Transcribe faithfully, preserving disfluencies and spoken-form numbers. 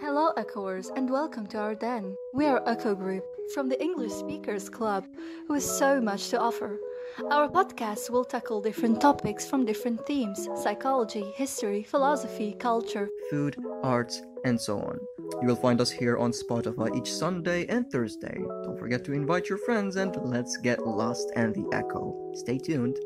Hello Echoers and welcome to our den. We are Echo Group from the English Speakers Club, who has so much to offer. Our podcast will tackle different topics from different themes: psychology, history, philosophy, culture, food, arts, and so on. You will find us here on Spotify each Sunday and Thursday. Don't forget to invite your friends and let's get lost in the echo. Stay tuned.